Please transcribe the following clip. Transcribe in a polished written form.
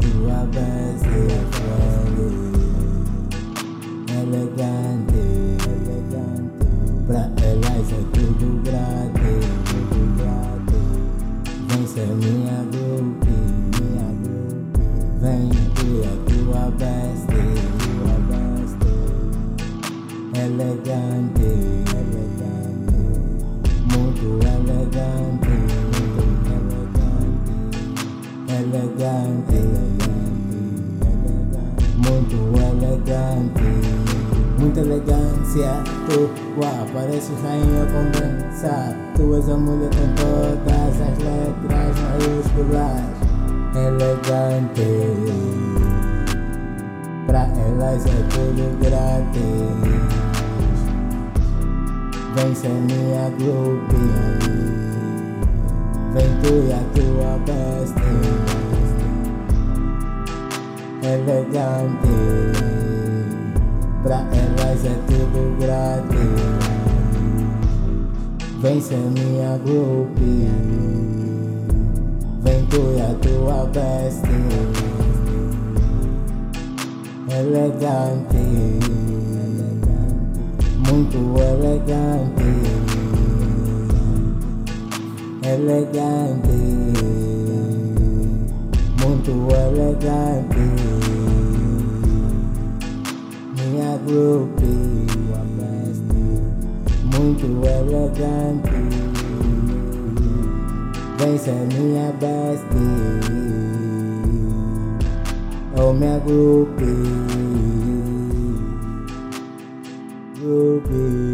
tua vez é flores. Elegante, pra elas é tudo grátis. Vem ser minha grupi, vem ter a tua veste. Elegante, muito elegante. Muito elegante, muita elegância. Tu apareces rainha com dançar. Tu és a mulher com todas as letras maiúsculas. Elegante, pra elas é tudo grátis. Vem ser minha groupie, vem tu e a tua bestie. Elegante, pra elas é tudo grátis. Vem ser minha groupie, vem tu e a tua bestie. Elegante, muito elegante. Muito elegante. Minha grupi, muito elegante. Vem ser minha bestie, oh minha grupi.